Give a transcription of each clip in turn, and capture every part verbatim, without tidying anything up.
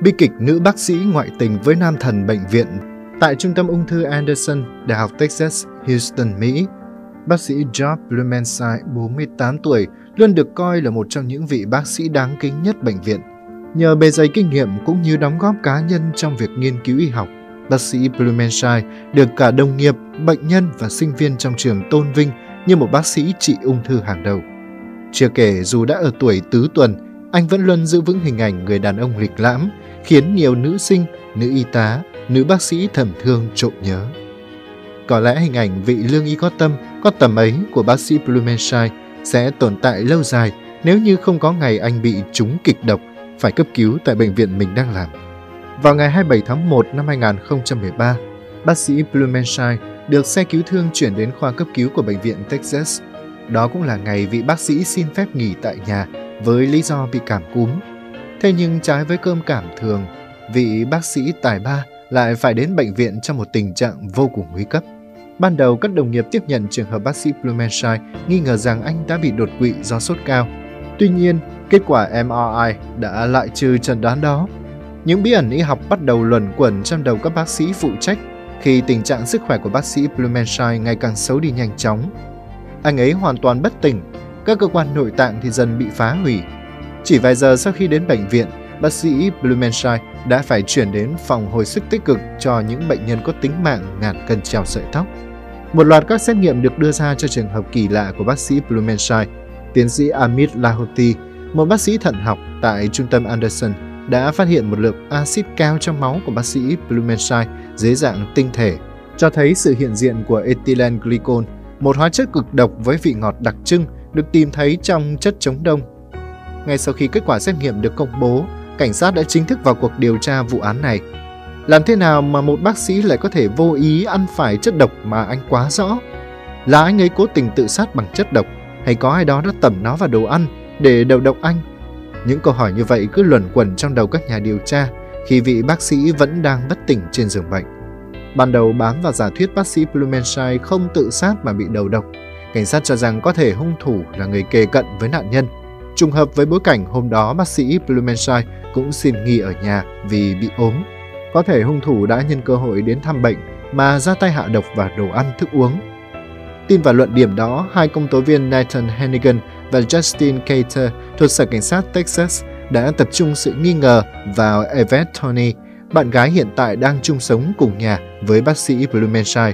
bi kịch nữ bác sĩ ngoại tình với nam thần bệnh viện tại Trung tâm Ung thư Anderson, Đại học Texas, Houston, Mỹ. Bác sĩ Job Blumenthal, bốn mươi tám tuổi, luôn được coi là một trong những vị bác sĩ đáng kính nhất bệnh viện. Nhờ bề dày kinh nghiệm cũng như đóng góp cá nhân trong việc nghiên cứu y học, bác sĩ Blumenthal được cả đồng nghiệp, bệnh nhân và sinh viên trong trường tôn vinh như một bác sĩ trị ung thư hàng đầu. Chưa kể, dù đã ở tuổi tứ tuần, anh vẫn luôn giữ vững hình ảnh người đàn ông lịch lãm, khiến nhiều nữ sinh, nữ y tá, nữ bác sĩ thầm thương trộm nhớ. Có lẽ hình ảnh vị lương y có tâm, có tầm ấy của bác sĩ Blumenthal sẽ tồn tại lâu dài nếu như không có ngày anh bị trúng kịch độc, phải cấp cứu tại bệnh viện mình đang làm. Vào ngày hai mươi bảy tháng một năm hai nghìn không trăm mười ba, bác sĩ Blumenthal được xe cứu thương chuyển đến khoa cấp cứu của bệnh viện Texas. Đó cũng là ngày vị bác sĩ xin phép nghỉ tại nhà với lý do bị cảm cúm. Thế nhưng trái với cơn cảm thường, vị bác sĩ tài ba lại phải đến bệnh viện trong một tình trạng vô cùng nguy cấp. Ban đầu, các đồng nghiệp tiếp nhận trường hợp bác sĩ Blumenthal nghi ngờ rằng anh đã bị đột quỵ do sốt cao. Tuy nhiên, kết quả em rờ i đã loại trừ chẩn đoán đó. Những bí ẩn y học bắt đầu luẩn quẩn trong đầu các bác sĩ phụ trách khi tình trạng sức khỏe của bác sĩ Blumenthal ngày càng xấu đi nhanh chóng. Anh ấy hoàn toàn bất tỉnh, các cơ quan nội tạng thì dần bị phá hủy. Chỉ vài giờ sau khi đến bệnh viện, bác sĩ Blumenthal đã phải chuyển đến phòng hồi sức tích cực cho những bệnh nhân có tính mạng ngàn cân treo sợi tóc. Một loạt các xét nghiệm được đưa ra cho trường hợp kỳ lạ của bác sĩ Blumenthal. Tiến sĩ Amit Lahoti, một bác sĩ thận học tại trung tâm Anderson, đã phát hiện một lượng axit cao trong máu của bác sĩ Blumenthal dưới dạng tinh thể, cho thấy sự hiện diện của ethylene glycol, một hóa chất cực độc với vị ngọt đặc trưng được tìm thấy trong chất chống đông. Ngay sau khi kết quả xét nghiệm được công bố, cảnh sát đã chính thức vào cuộc điều tra vụ án này. Làm thế nào mà một bác sĩ lại có thể vô ý ăn phải chất độc mà anh quá rõ? Là anh ấy cố tình tự sát bằng chất độc, hay có ai đó đã tẩm nó vào đồ ăn để đầu độc anh? Những câu hỏi như vậy cứ luẩn quẩn trong đầu các nhà điều tra khi vị bác sĩ vẫn đang bất tỉnh trên giường bệnh. Ban đầu bám vào giả thuyết bác sĩ Blumenthal không tự sát mà bị đầu độc, cảnh sát cho rằng có thể hung thủ là người kề cận với nạn nhân. Trùng hợp với bối cảnh hôm đó bác sĩ Blumenthal cũng xin nghỉ ở nhà vì bị ốm. Có thể hung thủ đã nhân cơ hội đến thăm bệnh mà ra tay hạ độc vào đồ ăn thức uống. Tin vào luận điểm đó, hai công tố viên Nathan Hennigan và Justin Keiter thuộc Sở Cảnh sát Texas đã tập trung sự nghi ngờ vào Evette Toney, bạn gái hiện tại đang chung sống cùng nhà với bác sĩ Blumenthal.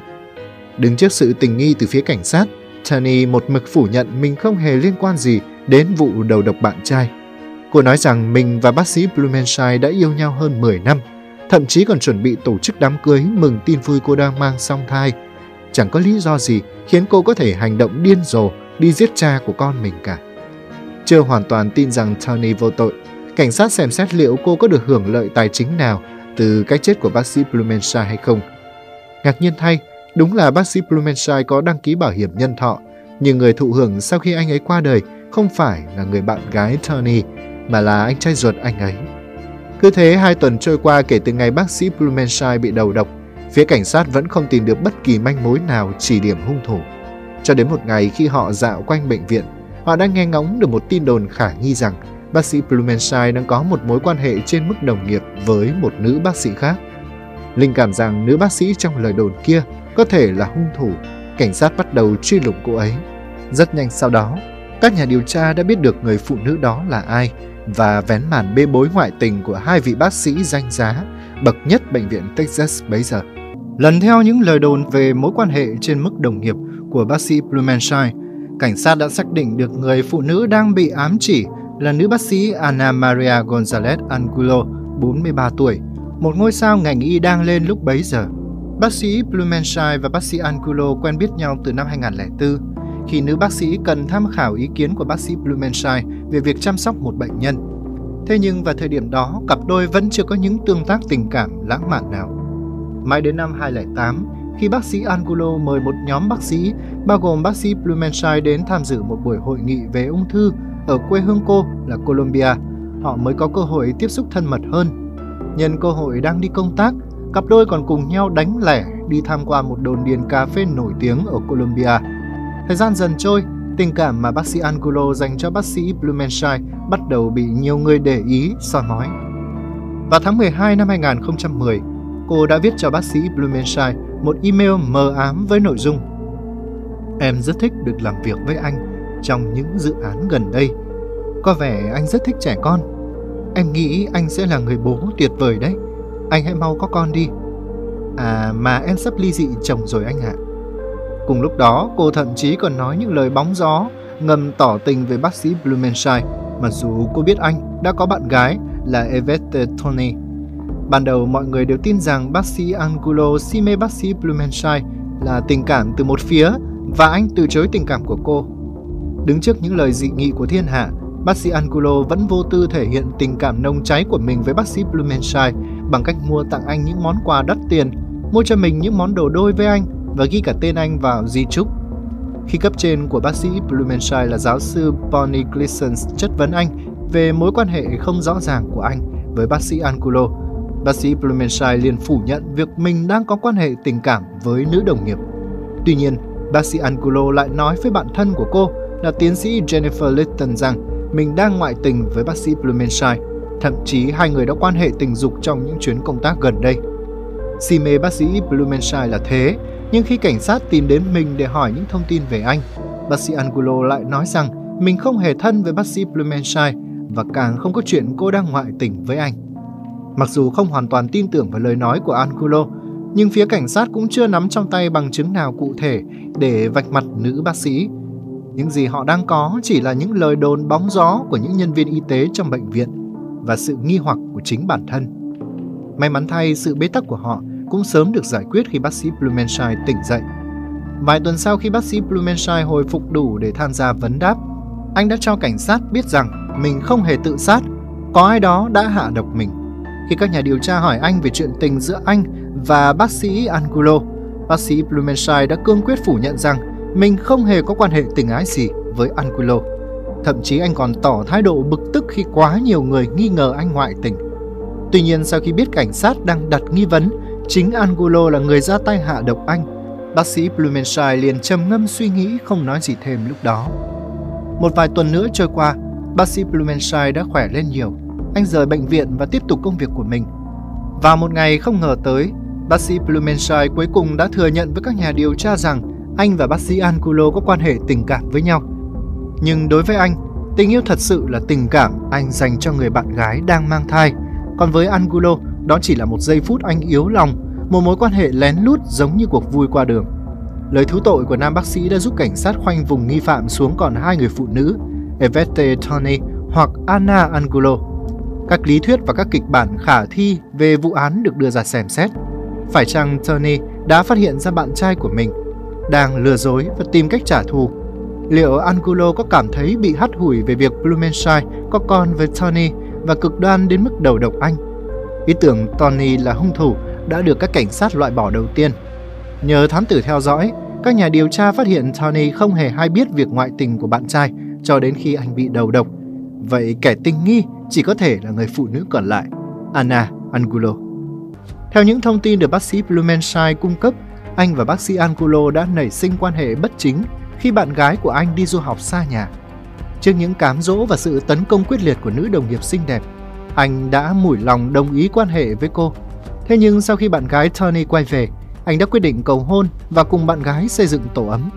Đứng trước sự tình nghi từ phía cảnh sát, Toney một mực phủ nhận mình không hề liên quan gì đến vụ đầu độc bạn trai. Cô nói rằng mình và bác sĩ Blumenthal đã yêu nhau hơn mười năm, thậm chí còn chuẩn bị tổ chức đám cưới mừng tin vui cô đang mang song thai. Chẳng có lý do gì khiến cô có thể hành động điên rồ đi giết cha của con mình cả. Chưa hoàn toàn tin rằng Toney vô tội, cảnh sát xem xét liệu cô có được hưởng lợi tài chính nào từ cái chết của bác sĩ Blumenthal hay không. Ngạc nhiên thay, đúng là bác sĩ Blumenthal có đăng ký bảo hiểm nhân thọ, nhưng người thụ hưởng sau khi anh ấy qua đời không phải là người bạn gái Toney, mà là anh trai ruột anh ấy. Cứ thế, hai tuần trôi qua kể từ ngày bác sĩ Blumenthal bị đầu độc, phía cảnh sát vẫn không tìm được bất kỳ manh mối nào chỉ điểm hung thủ. Cho đến một ngày khi họ dạo quanh bệnh viện, họ đã nghe ngóng được một tin đồn khả nghi rằng bác sĩ Blumenthal đang có một mối quan hệ trên mức đồng nghiệp với một nữ bác sĩ khác. Linh cảm rằng nữ bác sĩ trong lời đồn kia có thể là hung thủ, cảnh sát bắt đầu truy lùng cô ấy. Rất nhanh sau đó, các nhà điều tra đã biết được người phụ nữ đó là ai và vén màn bê bối ngoại tình của hai vị bác sĩ danh giá bậc nhất bệnh viện Texas bấy giờ. Lần theo những lời đồn về mối quan hệ trên mức đồng nghiệp của bác sĩ Blumenthal, cảnh sát đã xác định được người phụ nữ đang bị ám chỉ là nữ bác sĩ Ana María González Angulo, bốn mươi ba tuổi, một ngôi sao ngành y đang lên lúc bấy giờ. Bác sĩ Blumenthal và bác sĩ Angulo quen biết nhau từ năm hai nghìn không trăm lẻ bốn, khi nữ bác sĩ cần tham khảo ý kiến của bác sĩ Blumenthal về việc chăm sóc một bệnh nhân. Thế nhưng vào thời điểm đó, cặp đôi vẫn chưa có những tương tác tình cảm lãng mạn nào. Mãi đến năm hai nghìn không trăm lẻ tám, khi bác sĩ Angulo mời một nhóm bác sĩ, bao gồm bác sĩ Blumenthal đến tham dự một buổi hội nghị về ung thư ở quê hương cô là Colombia, họ mới có cơ hội tiếp xúc thân mật hơn. Nhân cơ hội đang đi công tác, cặp đôi còn cùng nhau đánh lẻ đi tham quan một đồn điền cà phê nổi tiếng ở Colombia. Thời gian dần trôi, tình cảm mà bác sĩ Angulo dành cho bác sĩ Blumenthal bắt đầu bị nhiều người để ý, soi mói. Vào tháng mười hai năm hai nghìn không trăm mười, cô đã viết cho bác sĩ Blumenthal một email mờ ám với nội dung: Em rất thích được làm việc với anh trong những dự án gần đây. Có vẻ anh rất thích trẻ con. Em nghĩ anh sẽ là người bố tuyệt vời đấy. Anh hãy mau có con đi. À mà em sắp ly dị chồng rồi anh ạ. Cùng lúc đó, cô thậm chí còn nói những lời bóng gió, ngầm tỏ tình về bác sĩ Blumenthal, mặc dù cô biết anh đã có bạn gái là Evette Toney. Ban đầu mọi người đều tin rằng bác sĩ Angulo si mê bác sĩ Blumenthal là tình cảm từ một phía và anh từ chối tình cảm của cô. Đứng trước những lời dị nghị của thiên hạ, bác sĩ Angulo vẫn vô tư thể hiện tình cảm nồng cháy của mình với bác sĩ Blumenthal bằng cách mua tặng anh những món quà đắt tiền, mua cho mình những món đồ đôi với anh và ghi cả tên anh vào di chúc. Khi cấp trên của bác sĩ Blumenthal là giáo sư Bonnie Glissons chất vấn anh về mối quan hệ không rõ ràng của anh với bác sĩ Angulo, bác sĩ Blumenthal liền phủ nhận việc mình đang có quan hệ tình cảm với nữ đồng nghiệp. Tuy nhiên, bác sĩ Angulo lại nói với bạn thân của cô là tiến sĩ Jennifer Litton rằng mình đang ngoại tình với bác sĩ Blumenthal, thậm chí hai người đã quan hệ tình dục trong những chuyến công tác gần đây. Si mê bác sĩ Blumenthal là thế, nhưng khi cảnh sát tìm đến mình để hỏi những thông tin về anh, bác sĩ Angulo lại nói rằng mình không hề thân với bác sĩ Blumenthal và càng không có chuyện cô đang ngoại tình với anh. Mặc dù không hoàn toàn tin tưởng vào lời nói của Angulo, nhưng phía cảnh sát cũng chưa nắm trong tay bằng chứng nào cụ thể để vạch mặt nữ bác sĩ. Những gì họ đang có chỉ là những lời đồn bóng gió của những nhân viên y tế trong bệnh viện và sự nghi hoặc của chính bản thân. May mắn thay, sự bế tắc của họ cũng sớm được giải quyết khi bác sĩ Blumenthal tỉnh dậy. Vài tuần sau, khi bác sĩ Blumenthal hồi phục đủ để tham gia vấn đáp, anh đã cho cảnh sát biết rằng mình không hề tự sát, có ai đó đã hạ độc mình. Khi các nhà điều tra hỏi anh về chuyện tình giữa anh và bác sĩ Angulo, bác sĩ Blumenthal đã cương quyết phủ nhận rằng mình không hề có quan hệ tình ái gì với Angulo. Thậm chí anh còn tỏ thái độ bực tức khi quá nhiều người nghi ngờ anh ngoại tình. Tuy nhiên, sau khi biết cảnh sát đang đặt nghi vấn chính Angulo là người ra tay hạ độc anh, bác sĩ Blumenthal liền trầm ngâm suy nghĩ, không nói gì thêm lúc đó. Một vài tuần nữa trôi qua, bác sĩ Blumenthal đã khỏe lên nhiều. Anh rời bệnh viện và tiếp tục công việc của mình. Và một ngày không ngờ tới, bác sĩ Blumenthal cuối cùng đã thừa nhận với các nhà điều tra rằng anh và bác sĩ Angulo có quan hệ tình cảm với nhau. Nhưng đối với anh, tình yêu thật sự là tình cảm anh dành cho người bạn gái đang mang thai. Còn với Angulo, đó chỉ là một giây phút anh yếu lòng, một mối quan hệ lén lút giống như cuộc vui qua đường. Lời thú tội của nam bác sĩ đã giúp cảnh sát khoanh vùng nghi phạm xuống còn hai người phụ nữ, Evette Toney hoặc Ana Angulo. Các lý thuyết và các kịch bản khả thi về vụ án được đưa ra xem xét. Phải chăng Toney đã phát hiện ra bạn trai của mình đang lừa dối và tìm cách trả thù? Liệu Angulo có cảm thấy bị hắt hủi về việc Blumenthal có con với Toney và cực đoan đến mức đầu độc anh? Ý tưởng Toney là hung thủ đã được các cảnh sát loại bỏ đầu tiên. Nhờ thám tử theo dõi, các nhà điều tra phát hiện Toney không hề hay biết việc ngoại tình của bạn trai cho đến khi anh bị đầu độc. Vậy kẻ tình nghi chỉ có thể là người phụ nữ còn lại, Ana Angulo. Theo những thông tin được bác sĩ Blumenthal cung cấp, anh và bác sĩ Angulo đã nảy sinh quan hệ bất chính khi bạn gái của anh đi du học xa nhà. Trước những cám dỗ và sự tấn công quyết liệt của nữ đồng nghiệp xinh đẹp, anh đã mủi lòng đồng ý quan hệ với cô. Thế nhưng sau khi bạn gái Toney quay về, anh đã quyết định cầu hôn và cùng bạn gái xây dựng tổ ấm.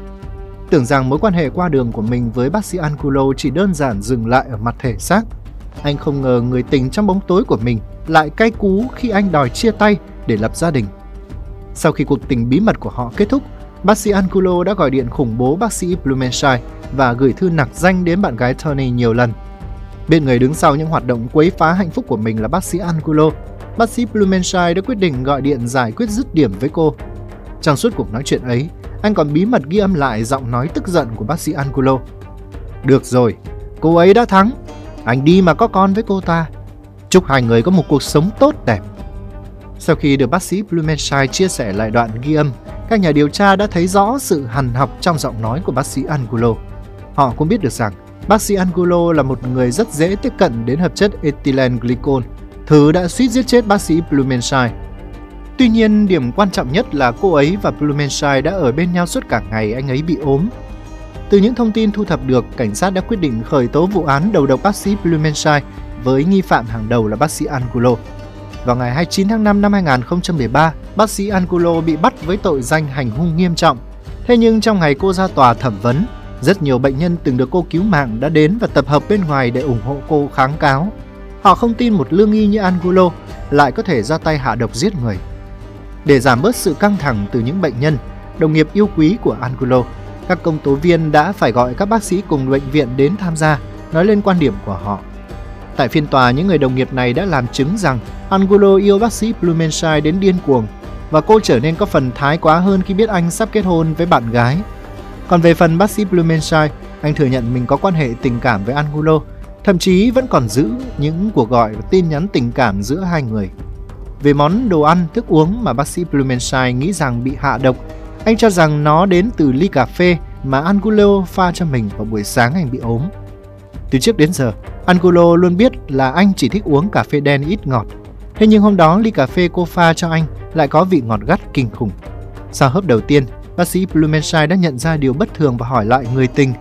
Tưởng rằng mối quan hệ qua đường của mình với bác sĩ Angulo chỉ đơn giản dừng lại ở mặt thể xác, anh không ngờ người tình trong bóng tối của mình lại cay cú khi anh đòi chia tay để lập gia đình. Sau khi cuộc tình bí mật của họ kết thúc, bác sĩ Angulo đã gọi điện khủng bố bác sĩ Blumenthal và gửi thư nặc danh đến bạn gái Toney nhiều lần. Biết người đứng sau những hoạt động quấy phá hạnh phúc của mình là bác sĩ Angulo, bác sĩ Blumenthal đã quyết định gọi điện giải quyết dứt điểm với cô. Trong suốt cuộc nói chuyện ấy, anh còn bí mật ghi âm lại giọng nói tức giận của bác sĩ Angulo. Được rồi, cô ấy đã thắng. Anh đi mà có con với cô ta. Chúc hai người có một cuộc sống tốt đẹp. Sau khi được bác sĩ Blumenthal chia sẻ lại đoạn ghi âm, các nhà điều tra đã thấy rõ sự hằn học trong giọng nói của bác sĩ Angulo. Họ cũng biết được rằng bác sĩ Angulo là một người rất dễ tiếp cận đến hợp chất ethylene glycol, thứ đã suýt giết chết bác sĩ Blumenthal. Tuy nhiên, điểm quan trọng nhất là cô ấy và Blumenthal đã ở bên nhau suốt cả ngày anh ấy bị ốm. Từ những thông tin thu thập được, cảnh sát đã quyết định khởi tố vụ án đầu độc bác sĩ Blumenthal với nghi phạm hàng đầu là bác sĩ Angulo. vào ngày hai mươi chín tháng năm năm hai nghìn không trăm mười ba, bác sĩ Angulo bị bắt với tội danh hành hung nghiêm trọng. Thế nhưng trong ngày cô ra tòa thẩm vấn, rất nhiều bệnh nhân từng được cô cứu mạng đã đến và tập hợp bên ngoài để ủng hộ cô kháng cáo. Họ không tin một lương y như Angulo lại có thể ra tay hạ độc giết người. Để giảm bớt sự căng thẳng từ những bệnh nhân, đồng nghiệp yêu quý của Angulo, các công tố viên đã phải gọi các bác sĩ cùng bệnh viện đến tham gia, nói lên quan điểm của họ. Tại phiên tòa, những người đồng nghiệp này đã làm chứng rằng Angulo yêu bác sĩ Blumenthal đến điên cuồng và cô trở nên có phần thái quá hơn khi biết anh sắp kết hôn với bạn gái. Còn về phần bác sĩ Blumenthal, anh thừa nhận mình có quan hệ tình cảm với Angulo, thậm chí vẫn còn giữ những cuộc gọi và tin nhắn tình cảm giữa hai người. Về món đồ ăn, thức uống mà bác sĩ Blumenthal nghĩ rằng bị hạ độc, anh cho rằng nó đến từ ly cà phê mà Angulo pha cho mình vào buổi sáng anh bị ốm. Từ trước đến giờ, Angulo luôn biết là anh chỉ thích uống cà phê đen ít ngọt. Thế nhưng hôm đó ly cà phê cô pha cho anh lại có vị ngọt gắt kinh khủng. Sau hớp đầu tiên, bác sĩ Blumenthal đã nhận ra điều bất thường và hỏi lại người tình.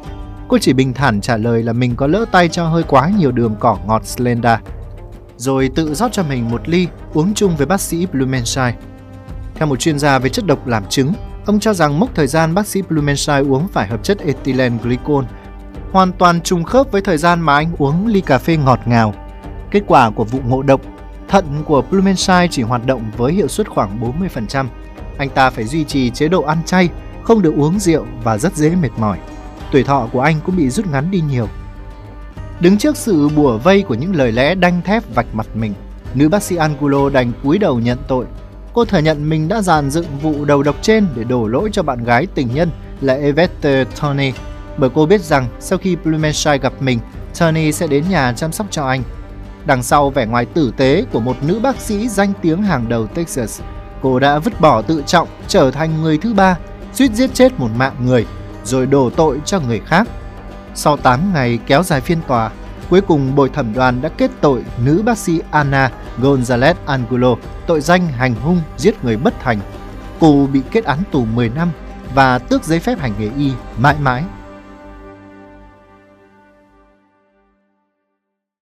Cô chỉ bình thản trả lời là mình có lỡ tay cho hơi quá nhiều đường cỏ ngọt Slender, rồi tự rót cho mình một ly uống chung với bác sĩ Blumenthal. Theo một chuyên gia về chất độc làm chứng, ông cho rằng mốc thời gian bác sĩ Blumenthal uống phải hợp chất ethylene glycol hoàn toàn trùng khớp với thời gian mà anh uống ly cà phê ngọt ngào. Kết quả của vụ ngộ độc, thận của Blumenthal chỉ hoạt động với hiệu suất khoảng bốn mươi phần trăm. Anh ta phải duy trì chế độ ăn chay, không được uống rượu và rất dễ mệt mỏi. Tuổi thọ của anh cũng bị rút ngắn đi nhiều. Đứng trước sự bủa vây của những lời lẽ đanh thép vạch mặt mình, nữ bác sĩ Angulo đành cúi đầu nhận tội. Cô thừa nhận mình đã dàn dựng vụ đầu độc trên để đổ lỗi cho bạn gái tình nhân là Evette Toney, bởi cô biết rằng sau khi Blumenthal gặp mình, Toney sẽ đến nhà chăm sóc cho anh. Đằng sau vẻ ngoài tử tế của một nữ bác sĩ danh tiếng hàng đầu Texas, cô đã vứt bỏ tự trọng, trở thành người thứ ba, suýt giết chết một mạng người, rồi đổ tội cho người khác. Sau tám ngày kéo dài phiên tòa, cuối cùng bồi thẩm đoàn đã kết tội nữ bác sĩ Ana González Angulo tội danh hành hung giết người bất thành. Cô bị kết án tù mười năm và tước giấy phép hành nghề y mãi mãi.